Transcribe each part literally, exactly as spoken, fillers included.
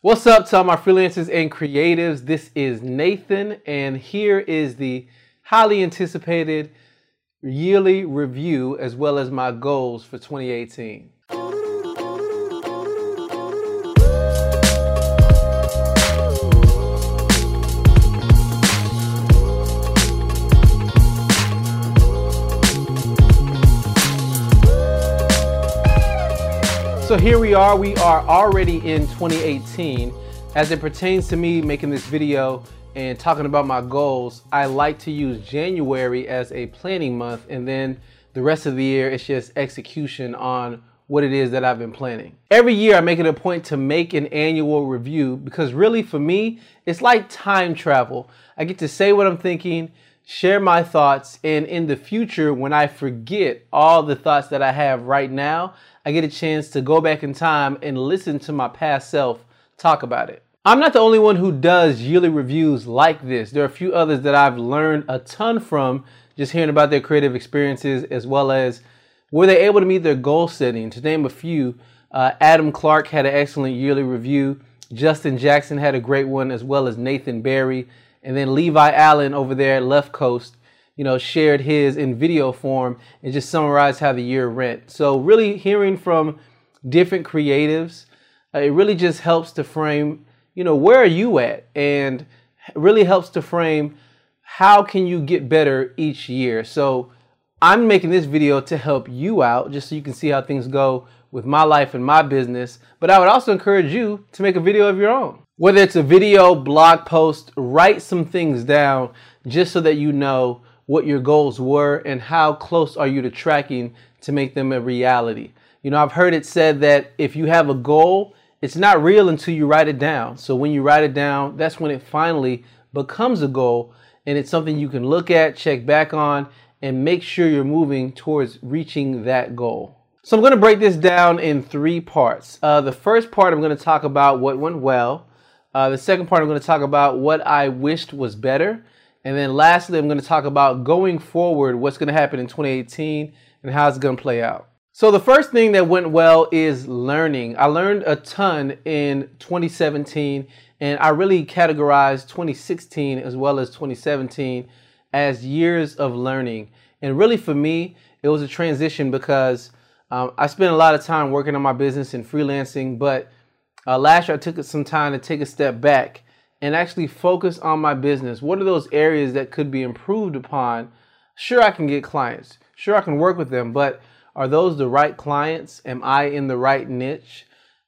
What's up to all my freelancers and creatives? This is Nathan, and here is the highly anticipated yearly review as well as my goals for twenty eighteen. So here we are, we are already in twenty eighteen. As it pertains to me making this video and talking about my goals, I like to use January as a planning month, and then the rest of the year it's just execution on what it is that I've been planning. Every year I make it a point to make an annual review because really for me, it's like time travel. I get to say what I'm thinking, share my thoughts, and in the future when I forget all the thoughts that I have right now, I get a chance to go back in time and listen to my past self talk about it. I'm not the only one who does yearly reviews like this. There are a few others that I've learned a ton from just hearing about their creative experiences as well as were they able to meet their goal setting. To name a few, uh, Adam Clark had an excellent yearly review, Justin Jackson had a great one, as well as Nathan Berry. And then Levi Allen over there at Left Coast, you know, shared his in video form and just summarized how the year went. So really hearing from different creatives, uh, it really just helps to frame, you know, where are you at? And really helps to frame how can you get better each year? So I'm making this video to help you out just so you can see how things go with my life and my business. But I would also encourage you to make a video of your own. Whether it's a video, blog post, write some things down just so that you know what your goals were and how close are you to tracking to make them a reality. You know, I've heard it said that if you have a goal, it's not real until you write it down. So when you write it down, that's when it finally becomes a goal and it's something you can look at, check back on, and make sure you're moving towards reaching that goal. So I'm going to break this down in three parts. Uh, the first part, I'm going to talk about what went well. Uh, the second part, I'm going to talk about what I wished was better. And then lastly, I'm going to talk about going forward, what's going to happen in twenty eighteen and how it's going to play out. So the first thing that went well is learning. I learned a ton in twenty seventeen, and I really categorized twenty sixteen as well as twenty seventeen as years of learning. And really for me, it was a transition because um, I spent a lot of time working on my business and freelancing, but Uh, last year, I took some time to take a step back and actually focus on my business. What are those areas that could be improved upon? Sure, I can get clients. Sure, I can work with them, but are those the right clients? Am I in the right niche?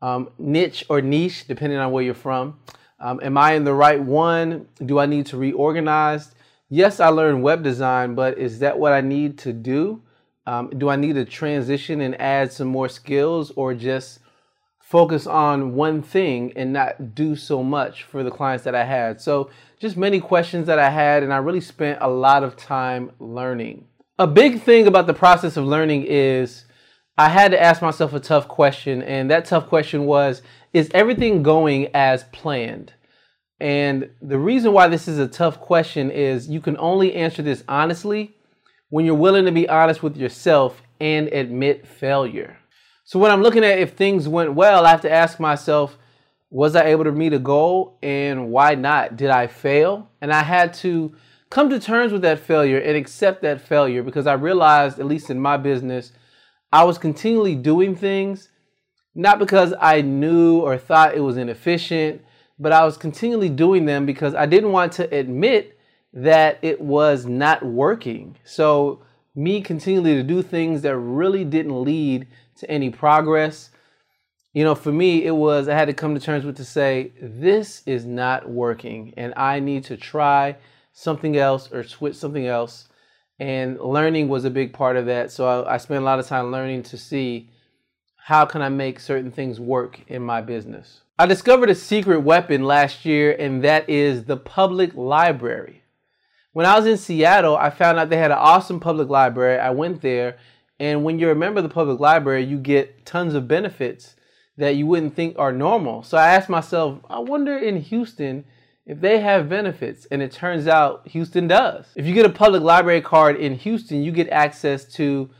Um, niche or niche, depending on where you're from. Um, am I in the right one? Do I need to reorganize? Yes, I learned web design, but is that what I need to do? Um, do I need to transition and add some more skills or just focus on one thing and not do so much for the clients that I had? So just many questions that I had, and I really spent a lot of time learning. A big thing about the process of learning is I had to ask myself a tough question, and that tough question was, is everything going as planned? And the reason why this is a tough question is you can only answer this honestly when you're willing to be honest with yourself and admit failure. So when I'm looking at if things went well, I have to ask myself, was I able to meet a goal and why not? Did I fail? And I had to come to terms with that failure and accept that failure because I realized, at least in my business, I was continually doing things, not because I knew or thought it was inefficient, but I was continually doing them because I didn't want to admit that it was not working. So me continually to do things that really didn't lead to any progress, you know, for me, it was, I had to come to terms with to say, this is not working and I need to try something else or switch something else. And learning was a big part of that. So I, I spent a lot of time learning to see how can I make certain things work in my business. I discovered a secret weapon last year, and that is the public library. When I was in Seattle, I found out they had an awesome public library. I went there, and when you're a member of the public library, you get tons of benefits that you wouldn't think are normal. So I asked myself, I wonder in Houston if they have benefits, and it turns out Houston does. If you get a public library card in Houston, you get access to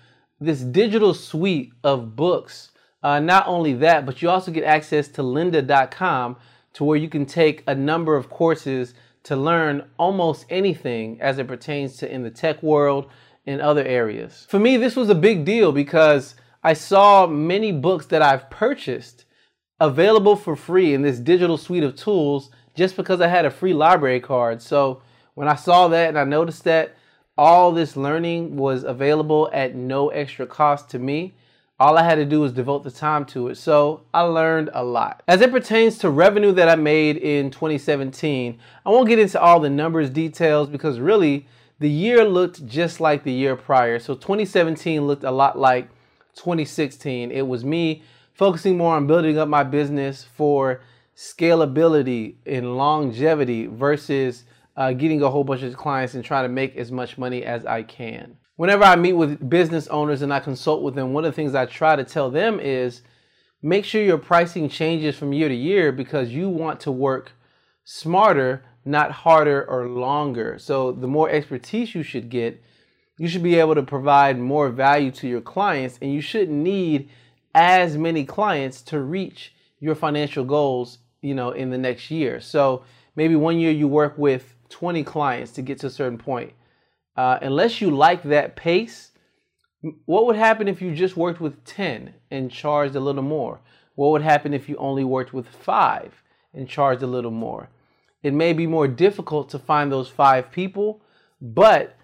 this digital suite of books Uh, not only that, but you also get access to lynda dot com, to where you can take a number of courses to learn almost anything as it pertains to in the tech world and other areas. For me, this was a big deal because I saw many books that I've purchased available for free in this digital suite of tools just because I had a free library card. So when I saw that and I noticed that all this learning was available at no extra cost to me, all I had to do was devote the time to it. So I learned a lot. As it pertains to revenue that I made in twenty seventeen, I won't get into all the numbers details because really the year looked just like the year prior. So twenty seventeen looked a lot like twenty sixteen. It was me focusing more on building up my business for scalability and longevity versus uh, getting a whole bunch of clients and trying to make as much money as I can. Whenever I meet with business owners and I consult with them, one of the things I try to tell them is make sure your pricing changes from year to year because you want to work smarter, not harder or longer. So the more expertise you should get, you should be able to provide more value to your clients, and you shouldn't need as many clients to reach your financial goals, you know, in the next year. So maybe one year you work with twenty clients to get to a certain point. Uh, unless you like that pace, what would happen if you just worked with ten and charged a little more? What would happen if you only worked with five and charged a little more? It may be more difficult to find those five people, but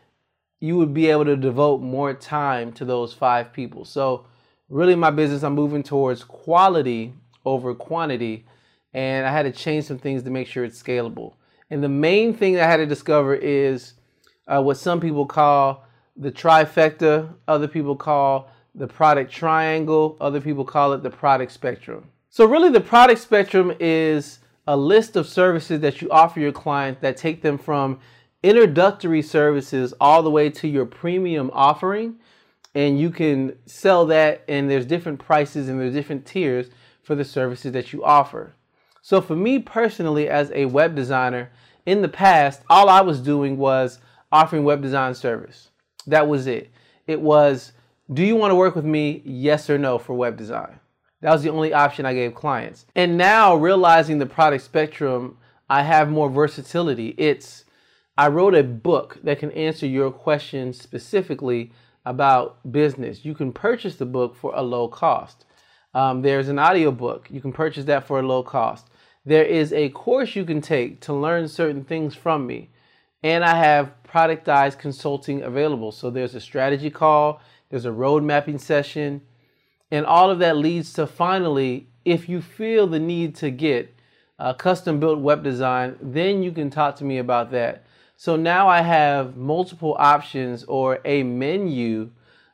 you would be able to devote more time to those five people. So really my business, I'm moving towards quality over quantity, and I had to change some things to make sure it's scalable. And the main thing I had to discover is Uh, what some people call the trifecta, other people call the product triangle, other people call it the product spectrum. So really the product spectrum is a list of services that you offer your client that take them from introductory services all the way to your premium offering, and you can sell that, and there's different prices and there's different tiers for the services that you offer. So for me personally as a web designer, in the past all I was doing was offering web design service. That was it. It was, do you want to work with me? Yes or no for web design. That was the only option I gave clients. And now realizing the product spectrum, I have more versatility. It's, I wrote a book that can answer your questions specifically about business. You can purchase the book for a low cost. Um, there's an audio book. You can purchase that for a low cost. There is a course you can take to learn certain things from me. And I have productized consulting available. So there's a strategy call, there's a road mapping session, and all of that leads to finally, if you feel the need to get a custom built web design, then you can talk to me about that. So now I have multiple options or a menu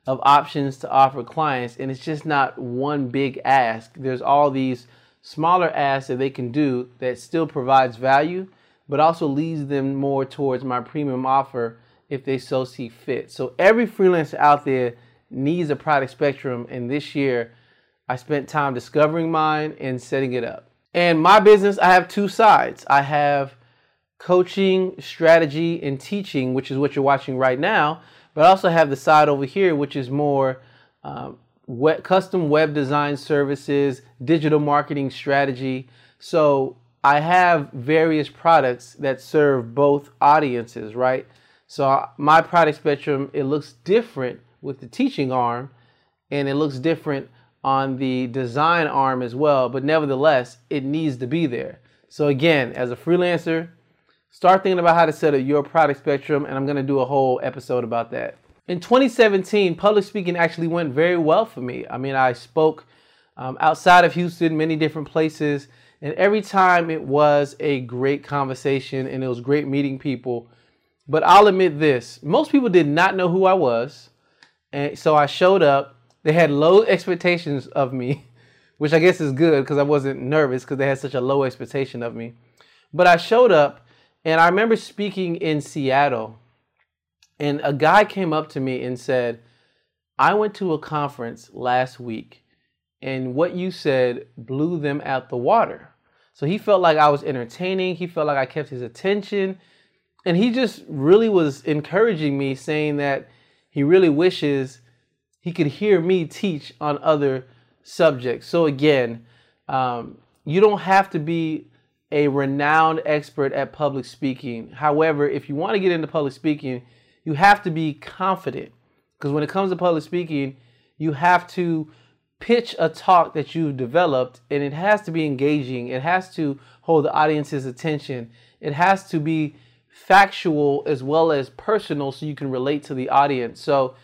of options to offer clients, and it's just not one big ask. There's all these smaller asks that they can do that still provides value, but also leads them more towards my premium offer if they so see fit. So every freelancer out there needs a product spectrum, and this year I spent time discovering mine and setting it up. And my business, I have two sides. I have coaching, strategy, and teaching, which is what you're watching right now, but I also have the side over here, which is more um, web, custom web design services, digital marketing strategy. So I have various products that serve both audiences, right? So my product spectrum, it looks different with the teaching arm, and it looks different on the design arm as well, but nevertheless, it needs to be there. So again, as a freelancer, start thinking about how to set up your product spectrum, and I'm gonna do a whole episode about that. In twenty seventeen, public speaking actually went very well for me. I mean, I spoke um, outside of Houston, many different places, and every time it was a great conversation and it was great meeting people. But I'll admit this, most people did not know who I was. And so I showed up, they had low expectations of me, which I guess is good because I wasn't nervous because they had such a low expectation of me. But I showed up, and I remember speaking in Seattle, and a guy came up to me and said, I went to a conference last week and what you said blew them out the water. So he felt like I was entertaining. He felt like I kept his attention. And he just really was encouraging me, saying that he really wishes he could hear me teach on other subjects. So again, um, you don't have to be a renowned expert at public speaking. However, if you want to get into public speaking, you have to be confident, because when it comes to public speaking, you have to pitch a talk that you've developed, and it has to be engaging. It has to hold the audience's attention. It has to be factual as well as personal, so you can relate to the audience. So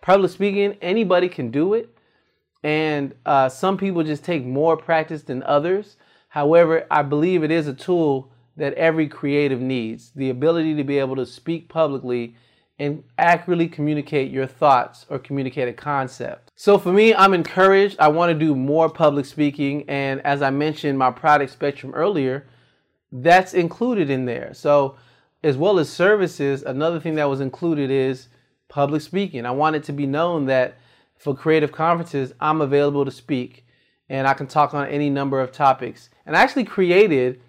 public speaking, anybody can do it. And uh, some people just take more practice than others. However, I believe it is a tool that every creative needs, the ability to be able to speak publicly and accurately communicate your thoughts or communicate a concept. So for me, I'm encouraged. I want to do more public speaking. And as I mentioned, my product spectrum earlier, that's included in there. So as well as services, another thing that was included is public speaking. I want it to be known that for creative conferences, I'm available to speak, and I can talk on any number of topics. And I actually created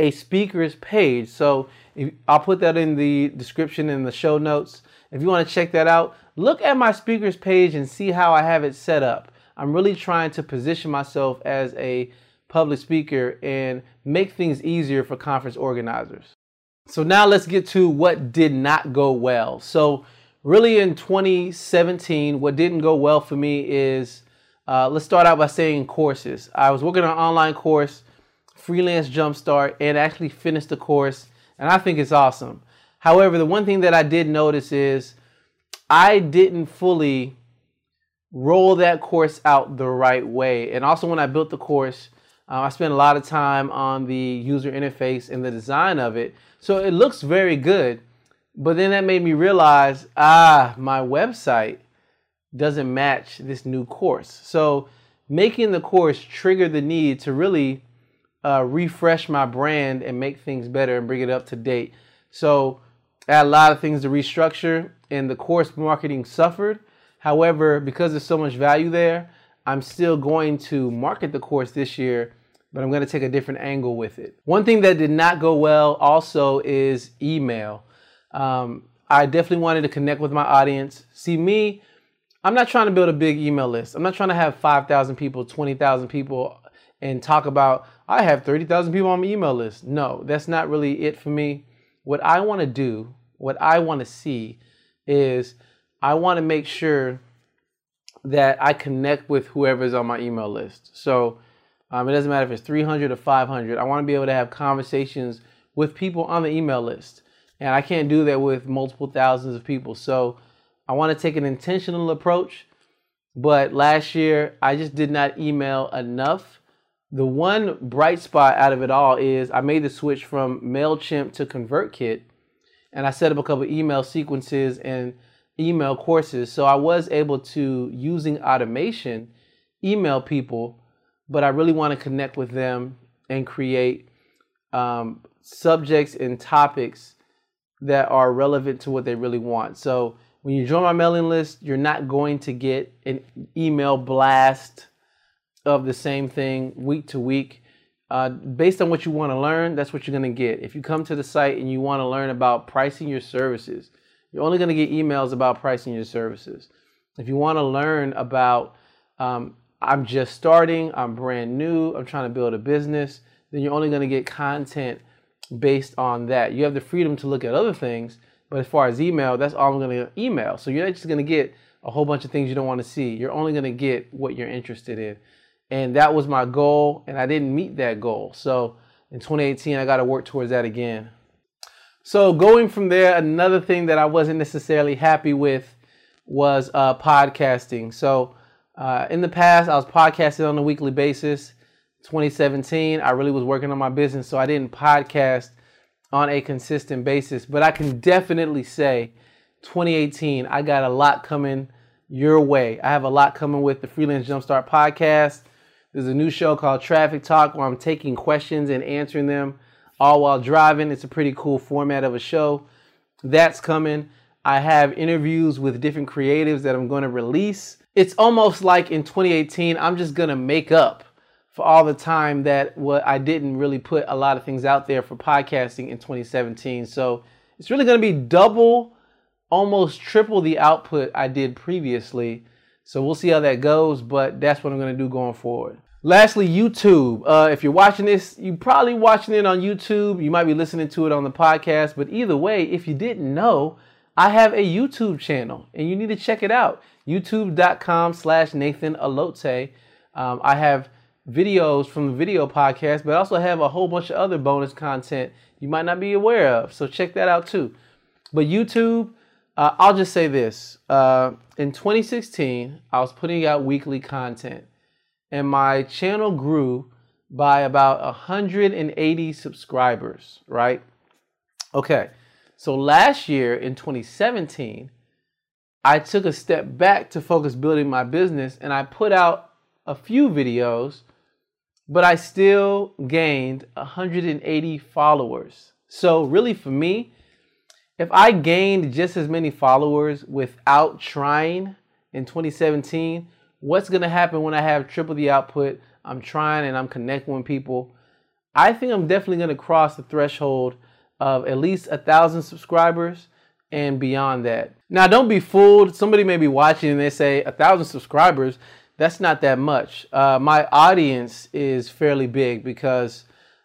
a speaker's page. So if, I'll put that in the description in the show notes. If you want to check that out, look at my speaker's page and see how I have it set up. I'm really trying to position myself as a public speaker and make things easier for conference organizers. So now let's get to what did not go well. So really in twenty seventeen, what didn't go well for me is, uh, let's start out by saying courses. I was working on an online course, Freelance Jumpstart, and actually finished the course, and I think it's awesome. However, the one thing that I did notice is I didn't fully roll that course out the right way. And also when I built the course, uh, I spent a lot of time on the user interface and the design of it. So it looks very good. But then that made me realize, ah, my website doesn't match this new course. So making the course triggered the need to really uh, refresh my brand and make things better and bring it up to date. So I had a lot of things to restructure, and the course marketing suffered. However, because there's so much value there, I'm still going to market the course this year, but I'm going to take a different angle with it. One thing that did not go well also is email. Um, I definitely wanted to connect with my audience. See me, I'm not trying to build a big email list. I'm not trying to have five thousand people, twenty thousand people, and talk about, I have thirty thousand people on my email list. No, that's not really it for me. What I want to do, what I want to see is I want to make sure that I connect with whoever's on my email list. So um, it doesn't matter if it's three hundred or five hundred. I want to be able to have conversations with people on the email list. And I can't do that with multiple thousands of people. So I want to take an intentional approach. But last year, I just did not email enough. The one bright spot out of it all is I made the switch from MailChimp to ConvertKit. And I set up a couple email sequences and email courses. So I was able to, using automation, email people. But I really want to connect with them and create um, subjects and topics that are relevant to what they really want. So when you join my mailing list, you're not going to get an email blast of the same thing week to week. Uh, based on what you want to learn, that's what you're going to get. If you come to the site and you want to learn about pricing your services, you're only going to get emails about pricing your services. If you want to learn about, um, I'm just starting, I'm brand new, I'm trying to build a business, then you're only going to get content based on that. You have the freedom to look at other things, but as far as email, that's all I'm going to email. So you're not just going to get a whole bunch of things you don't want to see. You're only going to get what you're interested in. And that was my goal, and I didn't meet that goal. So in twenty eighteen, I got to work towards that again. So going from there, another thing that I wasn't necessarily happy with was uh, podcasting. So uh, in the past, I was podcasting on a weekly basis. twenty seventeen, I really was working on my business, so I didn't podcast on a consistent basis. But I can definitely say twenty eighteen, I got a lot coming your way. I have a lot coming with the Freelance Jumpstart podcast. There's a new show called Traffic Talk where I'm taking questions and answering them all while driving. It's a pretty cool format of a show. That's coming. I have interviews with different creatives that I'm going to release. It's almost like in twenty eighteen, I'm just going to make up for all the time that what I didn't really put a lot of things out there for podcasting in twenty seventeen. So it's really going to be double, almost triple the output I did previously. So we'll see how that goes, but that's what I'm gonna do going forward. Lastly, YouTube. Uh, if you're watching this, you're probably watching it on YouTube. You might be listening to it on the podcast, but either way, if you didn't know, I have a YouTube channel and you need to check it out. YouTube dot com slash Nathan Alote. Um, I have videos from the video podcast, but I also have a whole bunch of other bonus content you might not be aware of. So check that out too. But YouTube, uh, I'll just say this. Uh, in twenty sixteen, I was putting out weekly content. And my channel grew by about one hundred eighty subscribers, right? Okay, so last year in twenty seventeen, I took a step back to focus building my business and I put out a few videos, but I still gained one hundred eighty followers. So really for me, if I gained just as many followers without trying in twenty seventeen, what's gonna happen when I have triple the output? I'm trying and I'm connecting with people. I think I'm definitely gonna cross the threshold of at least a thousand subscribers and beyond that. Now, don't be fooled. Somebody may be watching and they say a thousand subscribers. That's not that much. Uh, my audience is fairly big because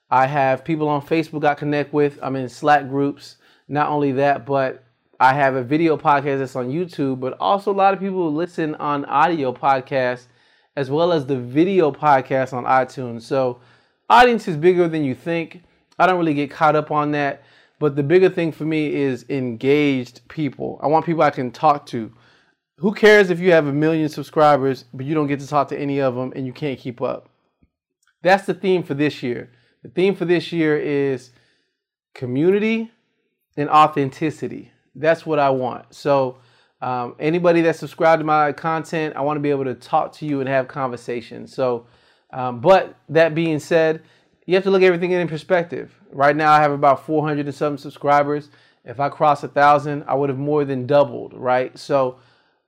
I have people on Facebook I connect with. I'm in Slack groups. Not only that, but I have a video podcast that's on YouTube, but also a lot of people listen on audio podcasts as well as the video podcast on iTunes. So audience is bigger than you think. I don't really get caught up on that, but the bigger thing for me is engaged people. I want people I can talk to. Who cares if you have a million subscribers, but you don't get to talk to any of them and you can't keep up? That's the theme for this year. The theme for this year is community and authenticity. That's what I want. So um, anybody that's subscribed to my content, I want to be able to talk to you and have conversations. So, um, but that being said, you have to look everything in perspective. Right now I have about four hundred and some subscribers. If I cross a thousand, I would have more than doubled, right? So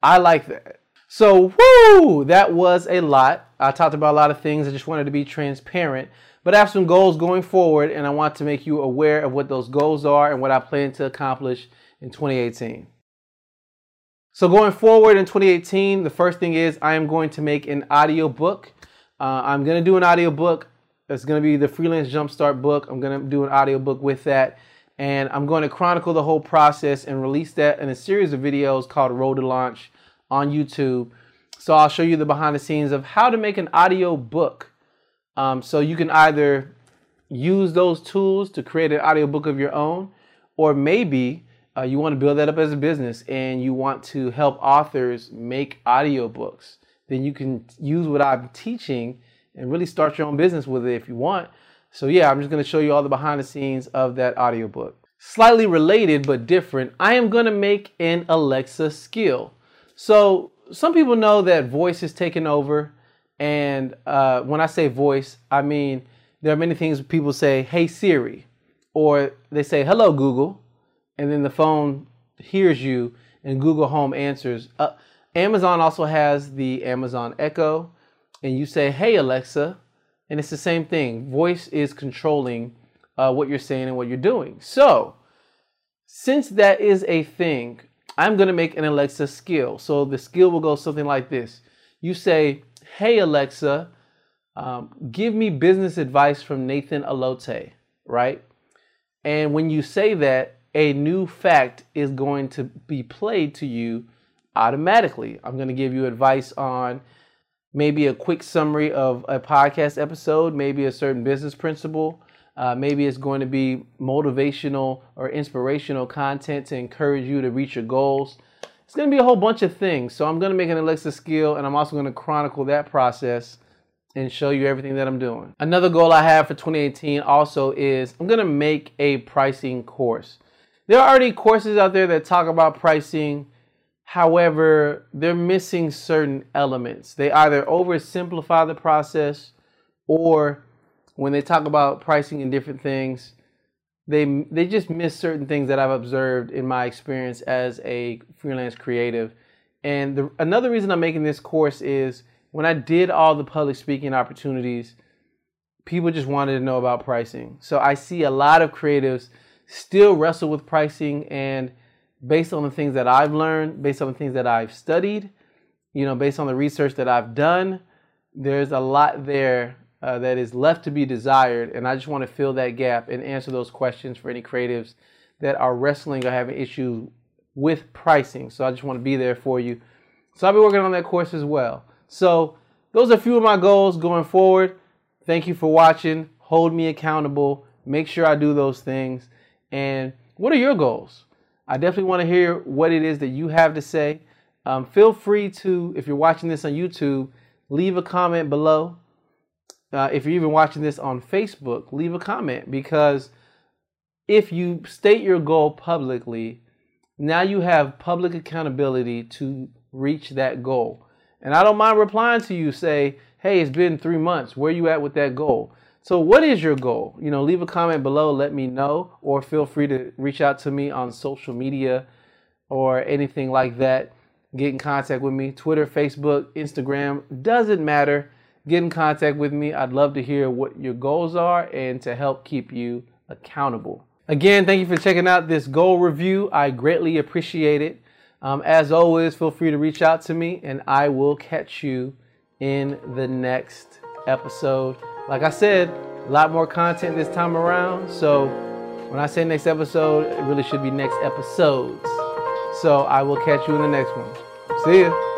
I like that. So woo, that was a lot. I talked about a lot of things. I just wanted to be transparent, but I have some goals going forward and I want to make you aware of what those goals are and what I plan to accomplish in twenty eighteen. So going forward in twenty eighteen, the first thing is I am going to make an audiobook. Uh, I'm going to do an audiobook. It's going to be the Freelance Jumpstart book. I'm going to do an audiobook with that. And I'm going to chronicle the whole process and release that in a series of videos called Road to Launch on YouTube. So I'll show you the behind the scenes of how to make an audiobook. Um, so you can either use those tools to create an audiobook of your own, or maybe Uh, you want to build that up as a business and you want to help authors make audiobooks, then you can use what I'm teaching and really start your own business with it if you want. So yeah, I'm just going to show you all the behind the scenes of that audiobook. Slightly related but different, I am going to make an Alexa skill. So some people know that voice is taking over, and uh, when I say voice, I mean there are many things people say, "Hey Siri," or they say, "Hello Google." And then the phone hears you and Google Home answers. Uh, Amazon also has the Amazon Echo, and you say, "Hey Alexa," and it's the same thing. Voice is controlling uh, what you're saying and what you're doing. So since that is a thing, I'm going to make an Alexa skill. So the skill will go something like this. You say, "Hey Alexa, um, give me business advice from Nathan Alote," right? And when you say that, a new fact is going to be played to you automatically. I'm going to give you advice on maybe a quick summary of a podcast episode, maybe a certain business principle. Uh, maybe it's going to be motivational or inspirational content to encourage you to reach your goals. It's going to be a whole bunch of things. So I'm going to make an Alexa skill, and I'm also going to chronicle that process and show you everything that I'm doing. Another goal I have for twenty eighteen also is I'm going to make a pricing course. There are already courses out there that talk about pricing. However, they're missing certain elements. They either oversimplify the process, or when they talk about pricing and different things, they, they just miss certain things that I've observed in my experience as a freelance creative. And the, another reason I'm making this course is when I did all the public speaking opportunities, people just wanted to know about pricing. So I see a lot of creatives still wrestle with pricing, and based on the things that I've learned, based on the things that I've studied, you know, based on the research that I've done, there's a lot there uh, that is left to be desired, and I just want to fill that gap and answer those questions for any creatives that are wrestling or have an issue with pricing. So I just want to be there for you. So I'll be working on that course as well. So those are a few of my goals going forward. Thank you for watching. Hold me accountable. Make sure I do those things. And what are your goals? I definitely want to hear what it is that you have to say. Um, feel free to, if you're watching this on YouTube, leave a comment below. Uh, if you're even watching this on Facebook, leave a comment, because if you state your goal publicly, now you have public accountability to reach that goal. And I don't mind replying to you, say, hey, it's been three months. Where are you at with that goal? So what is your goal? You know, leave a comment below, let me know, or feel free to reach out to me on social media or anything like that. Get in contact with me, Twitter, Facebook, Instagram, doesn't matter. Get in contact with me. I'd love to hear what your goals are and to help keep you accountable. Again, thank you for checking out this goal review. I greatly appreciate it. Um, as always, feel free to reach out to me, and I will catch you in the next episode. Like I said, a lot more content this time around. So when I say next episode, it really should be next episodes. So I will catch you in the next one. See ya.